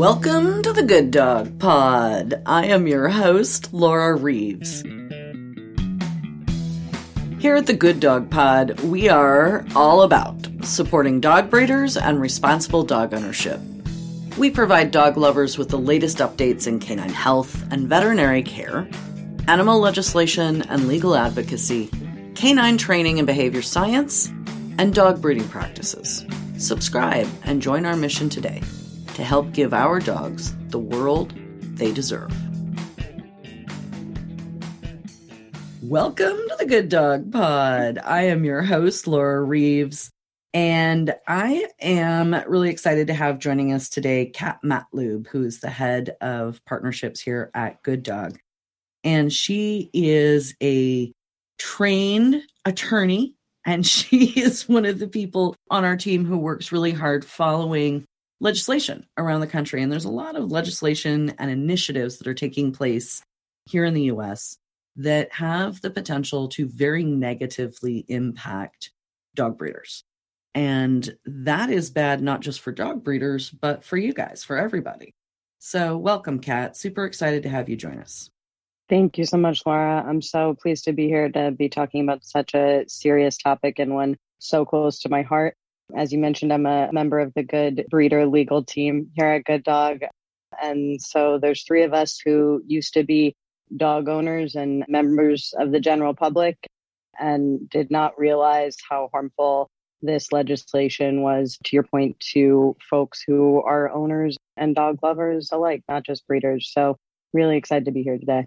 Welcome to the Good Dog Pod. I am your host, Laura Reeves. Here at the Good Dog Pod, we are all about supporting dog breeders and responsible dog ownership. We provide dog lovers with the latest updates in canine health and veterinary care, animal legislation and legal advocacy, canine training and behavior science, and dog breeding practices. Subscribe and join our mission today to help give our dogs the world they deserve. Welcome to the Good Dog Pod. I am your host, Laura Reeves, and I am really excited to have joining us today Cat Matloub, who is the head of partnerships here at Good Dog. And she is a trained attorney, and she is one of the people on our team who works really hard following legislation around the country. And there's a lot of legislation and initiatives that are taking place here in the U.S. that have the potential to very negatively impact dog breeders. And that is bad, not just for dog breeders, but for you guys, for everybody. So welcome, Kat. Super excited to have you join us. Thank you so much, Laura. I'm so pleased to be here to be talking about such a serious topic and one so close to my heart. As you mentioned, I'm a member of the Good Breeder legal team here at Good Dog. And so there's three of us who used to be dog owners and members of the general public and did not realize how harmful this legislation was, to your point, to folks who are owners and dog lovers alike, not just breeders. So really excited to be here today.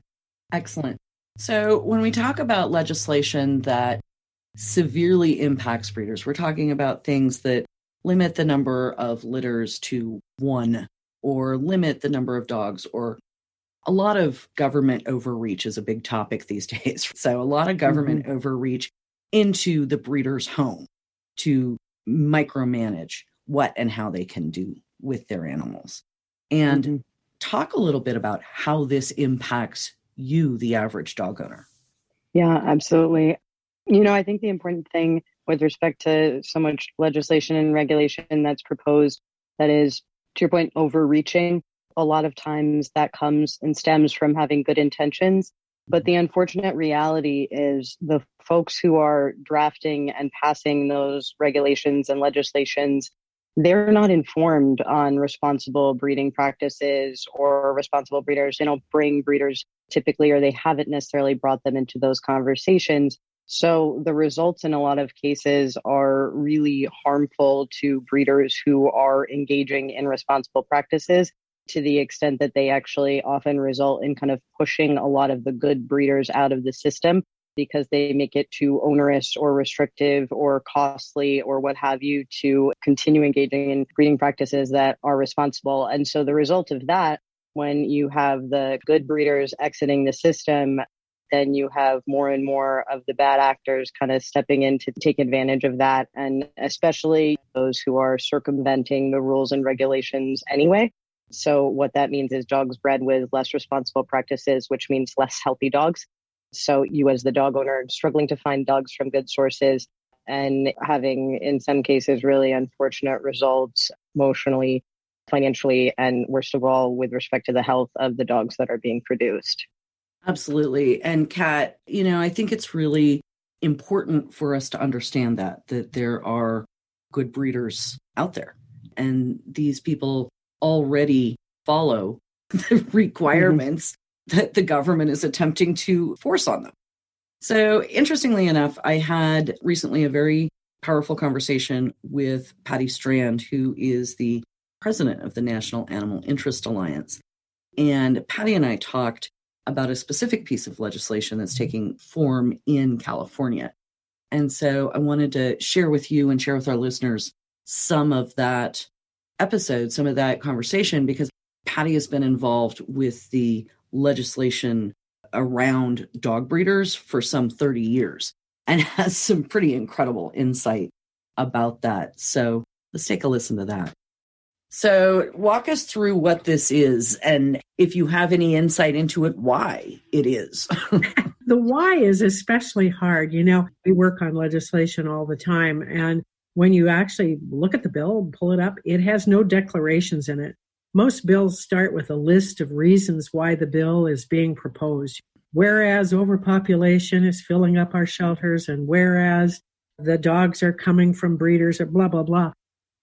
Excellent. So when we talk about legislation that severely impacts breeders, we're talking about things that limit the number of litters to one or limit the number of dogs, or a lot of government overreach is a big topic these days. So a lot of government overreach into the breeder's home to micromanage what and how they can do with their animals. And talk a little bit about how this impacts you, the average dog owner. Yeah, absolutely. You know, I think the important thing with respect to so much legislation and regulation that's proposed that is, to your point, overreaching, a lot of times that comes and stems from having good intentions. But the unfortunate reality is the folks who are drafting and passing those regulations and legislations, they're not informed on responsible breeding practices or responsible breeders. They don't bring breeders typically, or they haven't necessarily brought them into those conversations. So the results in a lot of cases are really harmful to breeders who are engaging in responsible practices, to the extent that they actually often result in kind of pushing a lot of the good breeders out of the system because they make it too onerous or restrictive or costly or what have you to continue engaging in breeding practices that are responsible. And so the result of that, when you have the good breeders exiting the system, then you have more and more of the bad actors kind of stepping in to take advantage of that, and especially those who are circumventing the rules and regulations anyway. So what that means is dogs bred with less responsible practices, which means less healthy dogs. So you as the dog owner struggling to find dogs from good sources and having, in some cases, really unfortunate results emotionally, financially, and worst of all, with respect to the health of the dogs that are being produced. Absolutely. And Kat, you know, I think it's really important for us to understand that there are good breeders out there, and these people already follow the requirements that the government is attempting to force on them. So interestingly enough, I had recently a very powerful conversation with Patti Strand, who is the president of the National Animal Interest Alliance. And Patti and I talked about a specific piece of legislation that's taking form in California. And so I wanted to share with you and share with our listeners some of that episode, some of that conversation, because Patti has been involved with the legislation around dog breeders for some 30 years and has some pretty incredible insight about that. So let's take a listen to that. So walk us through what this is, and if you have any insight into it, why it is. The why is especially hard. You know, we work on legislation all the time, and when you actually look at the bill and pull it up, it has no declarations in it. Most bills start with a list of reasons why the bill is being proposed. Whereas overpopulation is filling up our shelters, and whereas the dogs are coming from breeders, or blah, blah, blah.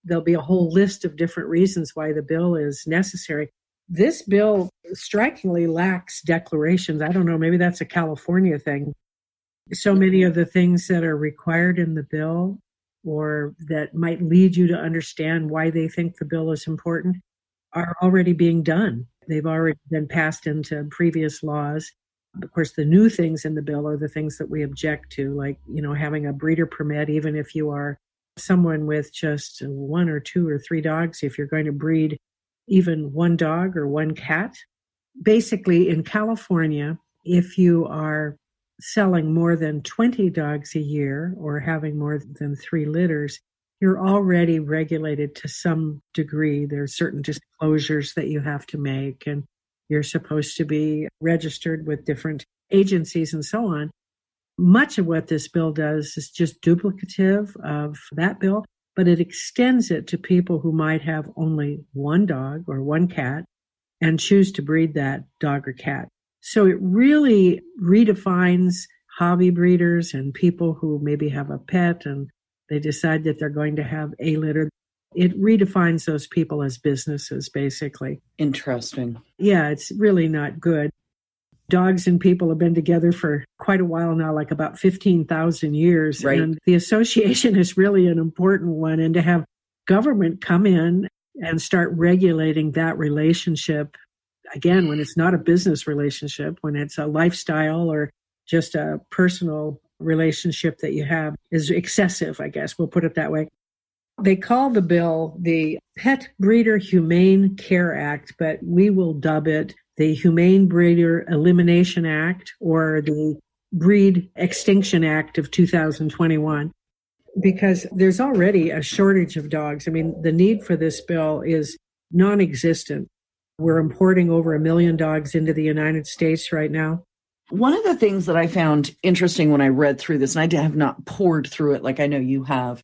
There'll be a whole list of different reasons why the bill is necessary. This bill strikingly lacks declarations. I don't know, maybe that's a California thing. So many of the things that are required in the bill or that might lead you to understand why they think the bill is important are already being done. They've already been passed into previous laws. Of course, the new things in the bill are the things that we object to, like, you know, having a breeder permit, even if you are someone with just one or two or three dogs, if you're going to breed even one dog or one cat. Basically, in California, if you are selling more than 20 dogs a year or having more than 3 litters, you're already regulated to some degree. There are certain disclosures that you have to make, and you're supposed to be registered with different agencies and so on. Much of what this bill does is just duplicative of that bill, but it extends it to people who might have only one dog or one cat and choose to breed that dog or cat. So it really redefines hobby breeders and people who maybe have a pet and they decide that they're going to have a litter. It redefines those people as businesses, basically. Interesting. Yeah, it's really not good. Dogs and people have been together for quite a while now, like about 15,000 years. Right. And the association is really an important one. And to have government come in and start regulating that relationship, again, when it's not a business relationship, when it's a lifestyle or just a personal relationship that you have, is excessive, I guess. We'll put it that way. They call the bill the Pet Breeder Humane Care Act, but we will dub it the Humane Breeder Elimination Act or the Breed Extinction Act of 2021, because there's already a shortage of dogs. I mean, the need for this bill is non-existent. We're importing over 1 million dogs into the United States right now. One of the things that I found interesting when I read through this, and I have not poured through it like I know you have,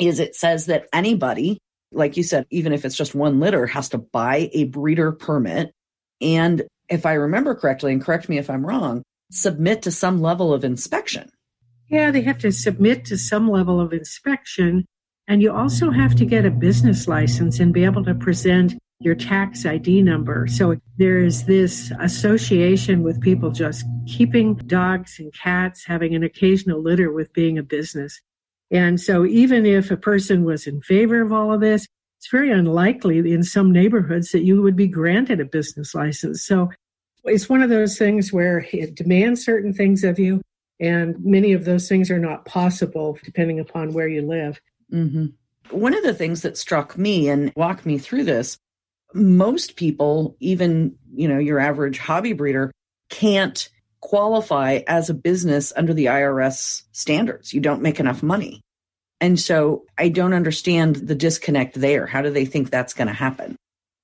is it says that anybody, like you said, even if it's just one litter, has to buy a breeder permit. And if I remember correctly, and correct me if I'm wrong, submit to some level of inspection. Yeah, they have to submit to some level of inspection. And you also have to get a business license and be able to present your tax ID number. So there is this association with people just keeping dogs and cats, having an occasional litter with being a business. And so even if a person was in favor of all of this, it's very unlikely in some neighborhoods that you would be granted a business license. So it's one of those things where it demands certain things of you, and many of those things are not possible depending upon where you live. Mm-hmm. One of the things that struck me and walked me through this, most people, even your average hobby breeder, can't qualify as a business under the IRS standards. You don't make enough money. And so I don't understand the disconnect there. How do they think that's going to happen?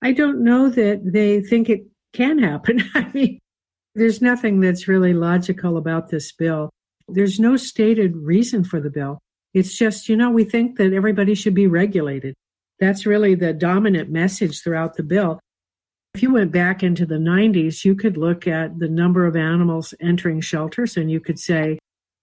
I don't know that they think it can happen. I mean, there's nothing that's really logical about this bill. There's no stated reason for the bill. It's just, we think that everybody should be regulated. That's really the dominant message throughout the bill. If you went back into the 90s, you could look at the number of animals entering shelters and you could say,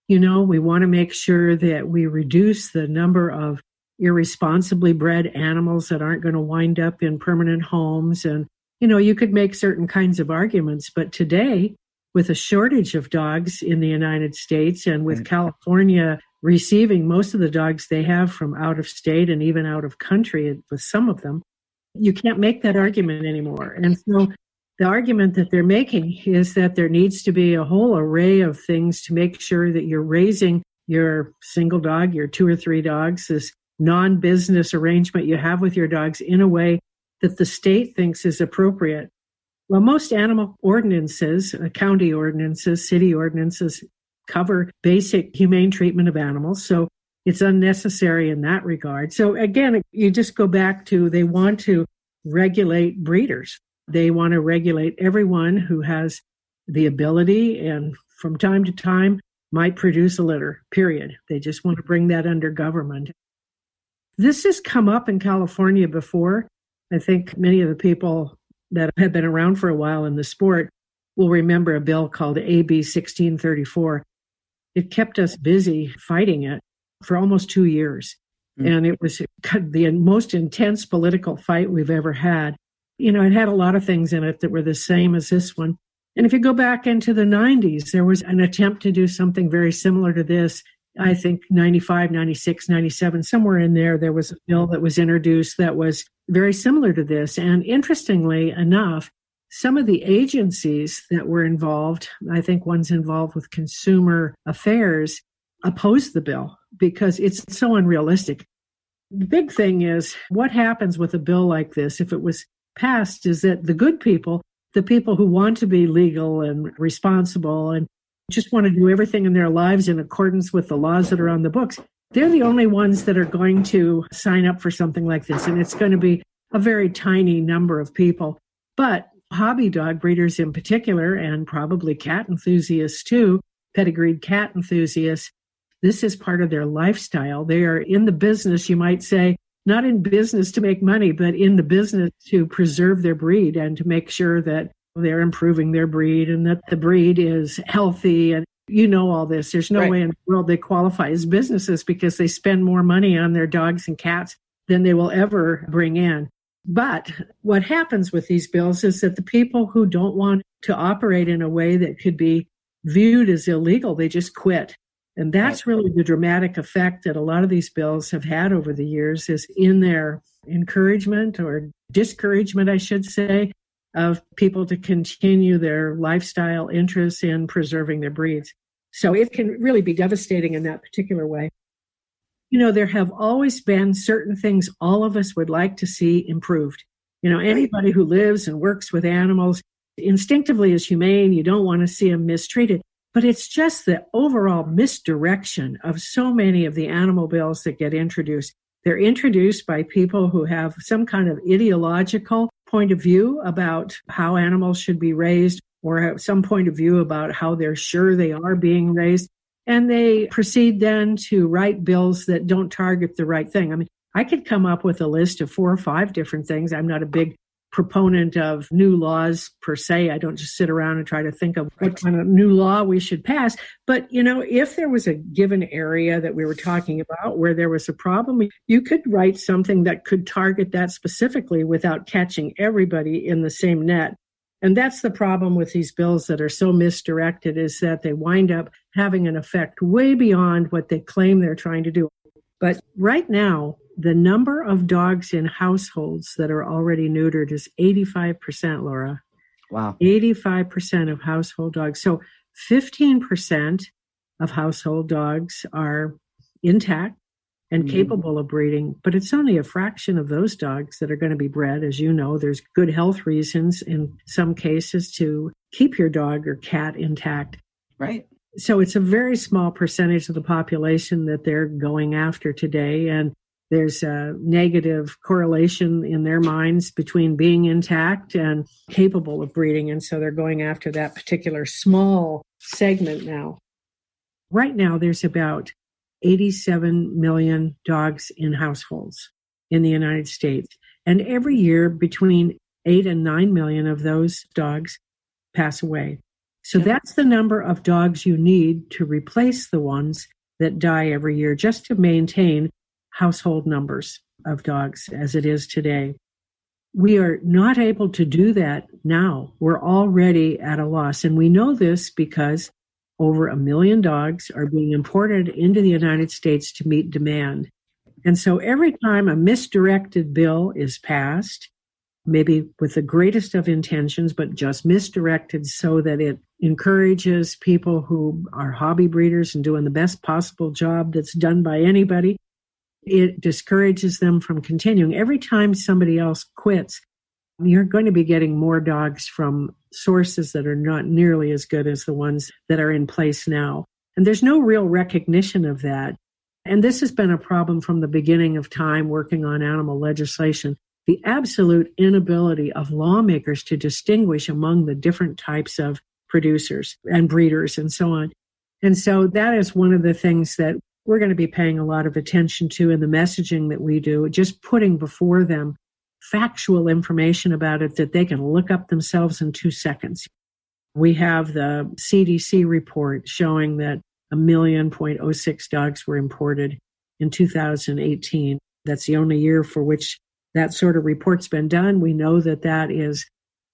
we want to make sure that we reduce the number of irresponsibly bred animals that aren't going to wind up in permanent homes. And, you could make certain kinds of arguments. But today, with a shortage of dogs in the United States and with California receiving most of the dogs they have from out of state and even out of country with some of them, you can't make that argument anymore. And so the argument that they're making is that there needs to be a whole array of things to make sure that you're raising your single dog, your 2 or 3 dogs, this non-business arrangement you have with your dogs in a way that the state thinks is appropriate. Well, most animal ordinances, county ordinances, city ordinances, cover basic humane treatment of animals. So it's unnecessary in that regard. So again, you just go back to they want to regulate breeders. They want to regulate everyone who has the ability and from time to time might produce a litter, period. They just want to bring that under government. This has come up in California before. I think many of the people that have been around for a while in the sport will remember a bill called AB 1634. It kept us busy fighting it for almost 2 years. And it was the most intense political fight we've ever had. You know, it had a lot of things in it that were the same as this one. And if you go back into the 90s, there was an attempt to do something very similar to this. I think 95, 96, 97, somewhere in there, there was a bill that was introduced that was very similar to this. And interestingly enough, some of the agencies that were involved, I think one's involved with Consumer Affairs, opposed the bill because it's so unrealistic. The big thing is what happens with a bill like this, if it was passed, is that the good people, the people who want to be legal and responsible and just want to do everything in their lives in accordance with the laws that are on the books, they're the only ones that are going to sign up for something like this. And it's going to be a very tiny number of people. But hobby dog breeders in particular, and probably cat enthusiasts too, pedigreed cat enthusiasts, this is part of their lifestyle. They are in the business, you might say, not in business to make money, but in the business to preserve their breed and to make sure that they're improving their breed and that the breed is healthy. And you know all this. There's no way in the world they qualify as businesses because they spend more money on their dogs and cats than they will ever bring in. But what happens with these bills is that the people who don't want to operate in a way that could be viewed as illegal, they just quit. And that's really the dramatic effect that a lot of these bills have had over the years, is in their encouragement or discouragement, I should say, of people to continue their lifestyle interests in preserving their breeds. So it can really be devastating in that particular way. You know, there have always been certain things all of us would like to see improved. You know, anybody who lives and works with animals instinctively is humane. You don't want to see them mistreated. But it's just the overall misdirection of so many of the animal bills that get introduced. They're introduced by people who have some kind of ideological point of view about how animals should be raised, or some point of view about how they're sure they are being raised. And they proceed then to write bills that don't target the right thing. I mean, I could come up with a list of 4 or 5 different things. I'm not a big proponent of new laws per se. I don't just sit around and try to think of what kind of new law we should pass. But, you know, if there was a given area that we were talking about where there was a problem, you could write something that could target that specifically without catching everybody in the same net. And that's the problem with these bills that are so misdirected, is that they wind up having an effect way beyond what they claim they're trying to do. But right now, the number of dogs in households that are already neutered is 85%, Laura. Wow. 85% of household dogs. So 15% of household dogs are intact and capable of breeding, but it's only a fraction of those dogs that are going to be bred. As you know, there's good health reasons in some cases to keep your dog or cat intact. Right. So it's a very small percentage of the population that they're going after today. And there's a negative correlation in their minds between being intact and capable of breeding. And so they're going after that particular small segment now. Right now, there's about 87 million dogs in households in the United States. And every year, between 8 and 9 million of those dogs pass away. So that's the number of dogs you need to replace the ones that die every year, just to maintain household numbers of dogs as it is today. We are not able to do that now. We're already at a loss. And we know this because over 1 million dogs are being imported into the United States to meet demand. And so every time a misdirected bill is passed, maybe with the greatest of intentions, but just misdirected so that it encourages people who are hobby breeders and doing the best possible job that's done by anybody, it discourages them from continuing. Every time somebody else quits, you're going to be getting more dogs from sources that are not nearly as good as the ones that are in place now. And there's no real recognition of that. And this has been a problem from the beginning of time working on animal legislation, the absolute inability of lawmakers to distinguish among the different types of producers and breeders and so on. And so that is one of the things that we're going to be paying a lot of attention to in the messaging that we do, just putting before them factual information about it that they can look up themselves in 2 seconds. We have the CDC report showing that 1.06 million dogs were imported in 2018. That's the only year for which that sort of report's been done. We know that that is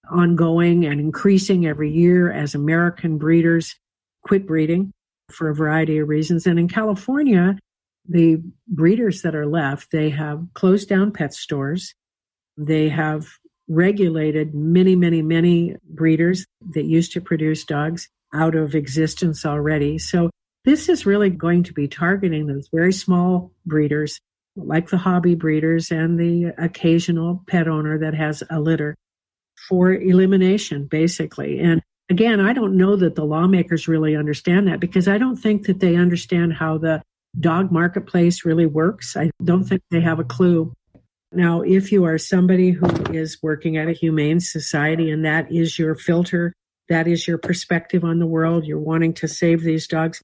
ongoing and increasing every year as American breeders quit breeding for a variety of reasons. And in California, the breeders that are left, they have closed down pet stores. They have regulated many breeders that used to produce dogs out of existence already. So this is really going to be targeting those very small breeders, like the hobby breeders and the occasional pet owner that has a litter, for elimination, basically. And again, I don't know that the lawmakers really understand that, because I don't think that they understand how the dog marketplace really works. I don't think they have a clue. Now, if you are somebody who is working at a humane society and that is your filter, that is your perspective on the world, you're wanting to save these dogs,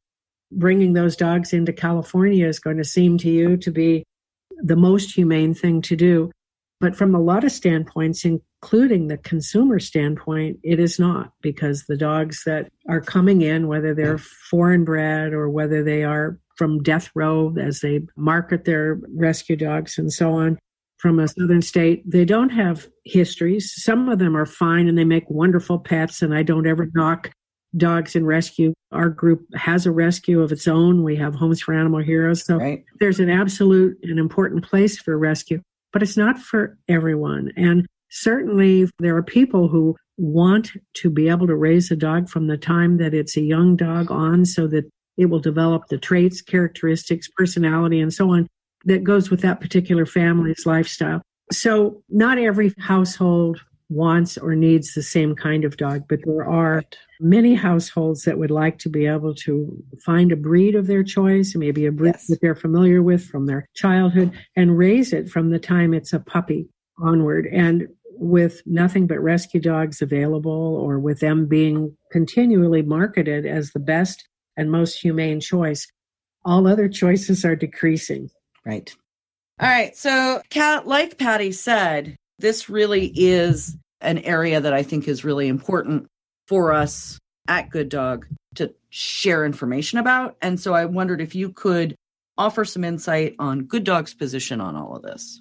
bringing those dogs into California is going to seem to you to be the most humane thing to do. But from a lot of standpoints, including the consumer standpoint, it is not, because the dogs that are coming in, whether they're foreign bred or whether they are from death row as they market their rescue dogs and so on, from a southern state, they don't have histories. Some of them are fine and they make wonderful pets, and I don't ever knock dogs in rescue. Our group has a rescue of its own. We have Homes for Animal Heroes. So right, there's an absolute and important place for rescue, but it's not for everyone. And certainly there are people who want to be able to raise a dog from the time that it's a young dog on, so that it will develop the traits, characteristics, personality, and so on that goes with that particular family's lifestyle. So not every household wants or needs the same kind of dog, but there are many households that would like to be able to find a breed of their choice, maybe a breed that they're familiar with from their childhood, and raise it from the time it's a puppy onward. And with nothing but rescue dogs available, or with them being continually marketed as the best and most humane choice, all other choices are decreasing. Right. All right. So, Cat, like Patti said, this really is an area that I think is really important for us at Good Dog to share information about. And so I wondered if you could offer some insight on Good Dog's position on all of this.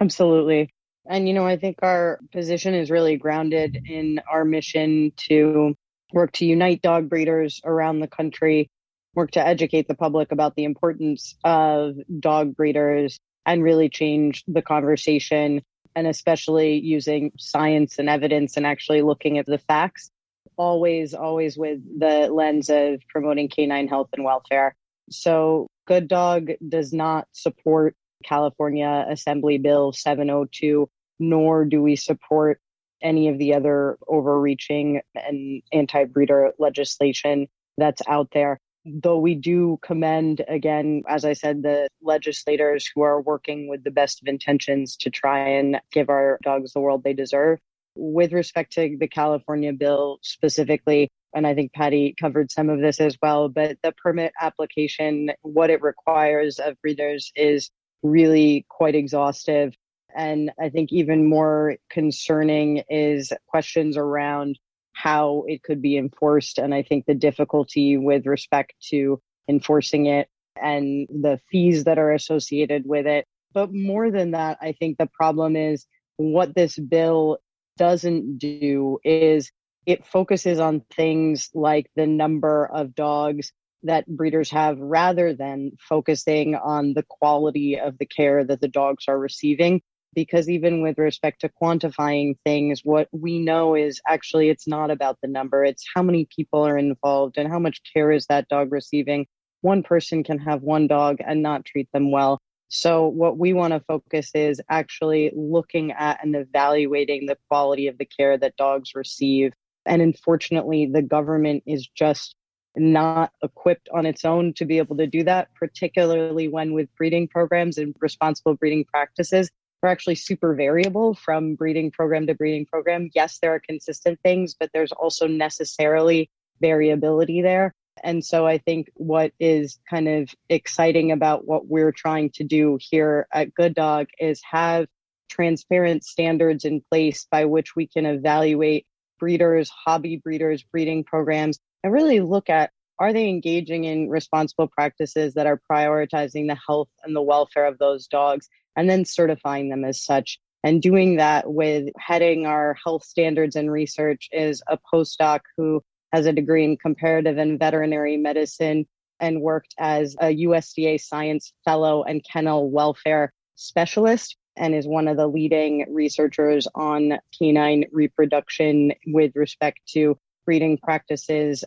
Absolutely. And, you know, I think our position is really grounded in our mission to work to unite dog breeders around the country, work to educate the public about the importance of dog breeders, and really change the conversation, and especially using science and evidence and actually looking at the facts, always with the lens of promoting canine health and welfare. So Good Dog does not support California Assembly Bill 702, nor do we support any of the other overreaching and anti-breeder legislation that's out there. Though we do commend, again, as I said, the legislators who are working with the best of intentions to try and give our dogs the world they deserve. With respect to the California bill specifically, and I think Patti covered some of this as well, but the permit application, what it requires of breeders is really quite exhaustive. And I think even more concerning is questions around how it could be enforced, and I think the difficulty with respect to enforcing it and the fees that are associated with it. But more than that, I think the problem is what this bill doesn't do is it focuses on things like the number of dogs that breeders have, rather than focusing on the quality of the care that the dogs are receiving. Because even with respect to quantifying things, what we know is actually it's not about the number. It's how many people are involved and how much care is that dog receiving. One person can have one dog and not treat them well. So what we want to focus is actually looking at and evaluating the quality of the care that dogs receive. And unfortunately, the government is just not equipped on its own to be able to do that, particularly when with breeding programs and responsible breeding practices are actually super variable from breeding program to breeding program. Yes, there are consistent things, but there's also necessarily variability there. And so I think what is kind of exciting about what we're trying to do here at Good Dog is have transparent standards in place by which we can evaluate breeders, hobby breeders, breeding programs, and really look at, are they engaging in responsible practices that are prioritizing the health and the welfare of those dogs, and then certifying them as such. And doing that with heading our health standards and research is a postdoc who has a degree in comparative and veterinary medicine and worked as a USDA science fellow and kennel welfare specialist, and is one of the leading researchers on canine reproduction with respect to breeding practices.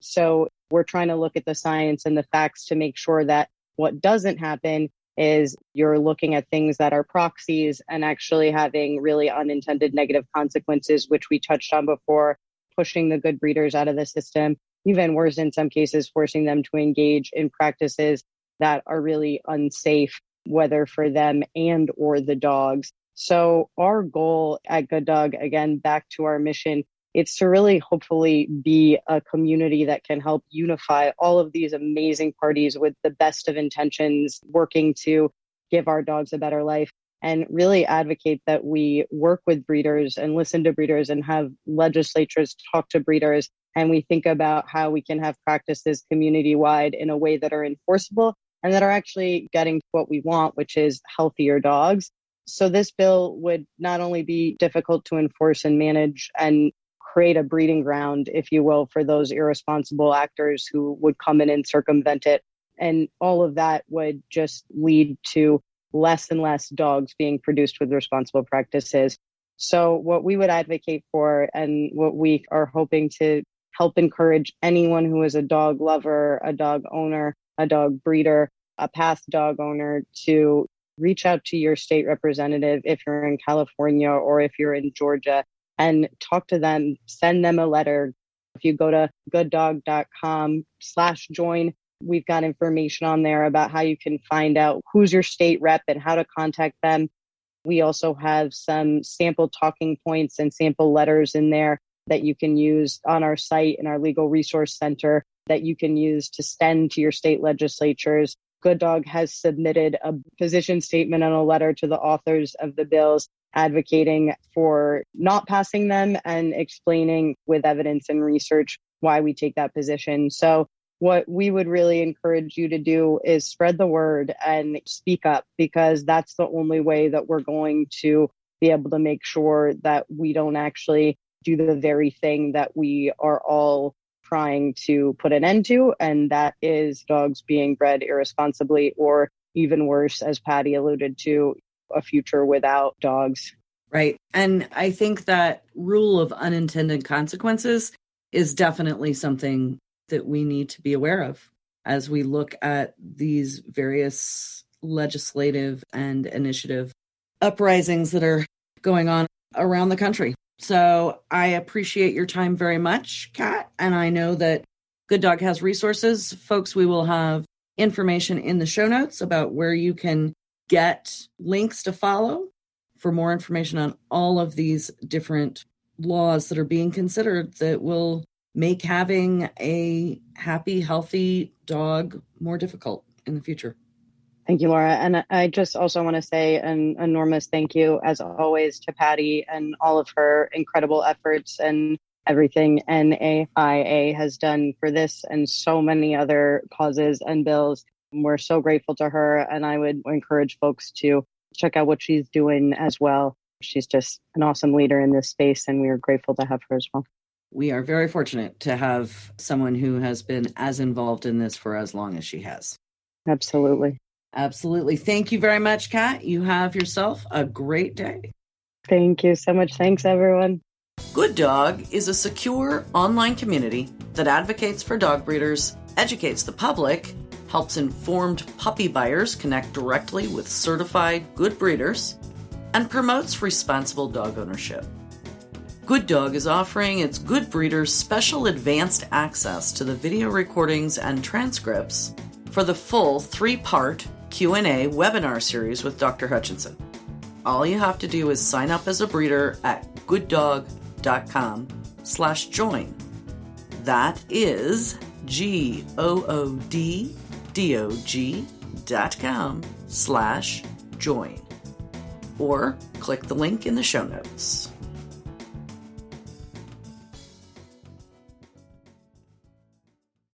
So we're trying to look at the science and the facts to make sure that what doesn't happen is you're looking at things that are proxies and actually having really unintended negative consequences, which we touched on before, pushing the good breeders out of the system, even worse in some cases, forcing them to engage in practices that are really unsafe, whether for them and or the dogs. So our goal at Good Dog, again, back to our mission, it's to really hopefully be a community that can help unify all of these amazing parties with the best of intentions, working to give our dogs a better life, and really advocate that we work with breeders and listen to breeders and have legislatures talk to breeders. And we think about how we can have practices community-wide in a way that are enforceable and that are actually getting what we want, which is healthier dogs. So this bill would not only be difficult to enforce and manage and create a breeding ground, if you will, for those irresponsible actors who would come in and circumvent it. And all of that would just lead to less and less dogs being produced with responsible practices. So what we would advocate for, and what we are hoping to help encourage anyone who is a dog lover, a dog owner, a dog breeder, a past dog owner, to reach out to your state representative if you're in California or if you're in Georgia and talk to them, send them a letter. If you go to gooddog.com/join, we've got information on there about how you can find out who's your state rep and how to contact them. We also have some sample talking points and sample letters in there that you can use on our site and our legal resource center that you can use to send to your state legislatures. Good Dog has submitted a position statement and a letter to the authors of the bills advocating for not passing them and explaining with evidence and research why we take that position. So what we would really encourage you to do is spread the word and speak up, because that's the only way that we're going to be able to make sure that we don't actually do the very thing that we are all trying to put an end to, and that is dogs being bred irresponsibly, or even worse, as Patti alluded to, a future without dogs. Right. And I think that rule of unintended consequences is definitely something that we need to be aware of as we look at these various legislative and initiative uprisings that are going on around the country. So I appreciate your time very much, Kat. And I know that Good Dog has resources. Folks, we will have information in the show notes about where you can get links to follow for more information on all of these different laws that are being considered that will make having a happy, healthy dog more difficult in the future. Thank you, Laura. And I just also want to say an enormous thank you, as always, to Patti and all of her incredible efforts and everything NAIA has done for this and so many other causes and bills. We're so grateful to her, and I would encourage folks to check out what she's doing as well. She's just an awesome leader in this space, and we are grateful to have her as well. We are very fortunate to have someone who has been as involved in this for as long as she has. Absolutely. Absolutely. Thank you very much, Kat. You have yourself a great day. Thank you so much. Thanks, everyone. Good Dog is a secure online community that advocates for dog breeders, educates the public, helps informed puppy buyers connect directly with certified good breeders, and promotes responsible dog ownership. Good Dog is offering its good breeders special advanced access to the video recordings and transcripts for the full 3-part Q&A webinar series with Dr. Hutchinson. All you have to do is sign up as a breeder at gooddog.com/join. That is GOODDOG.com/join. or click the link in the show notes.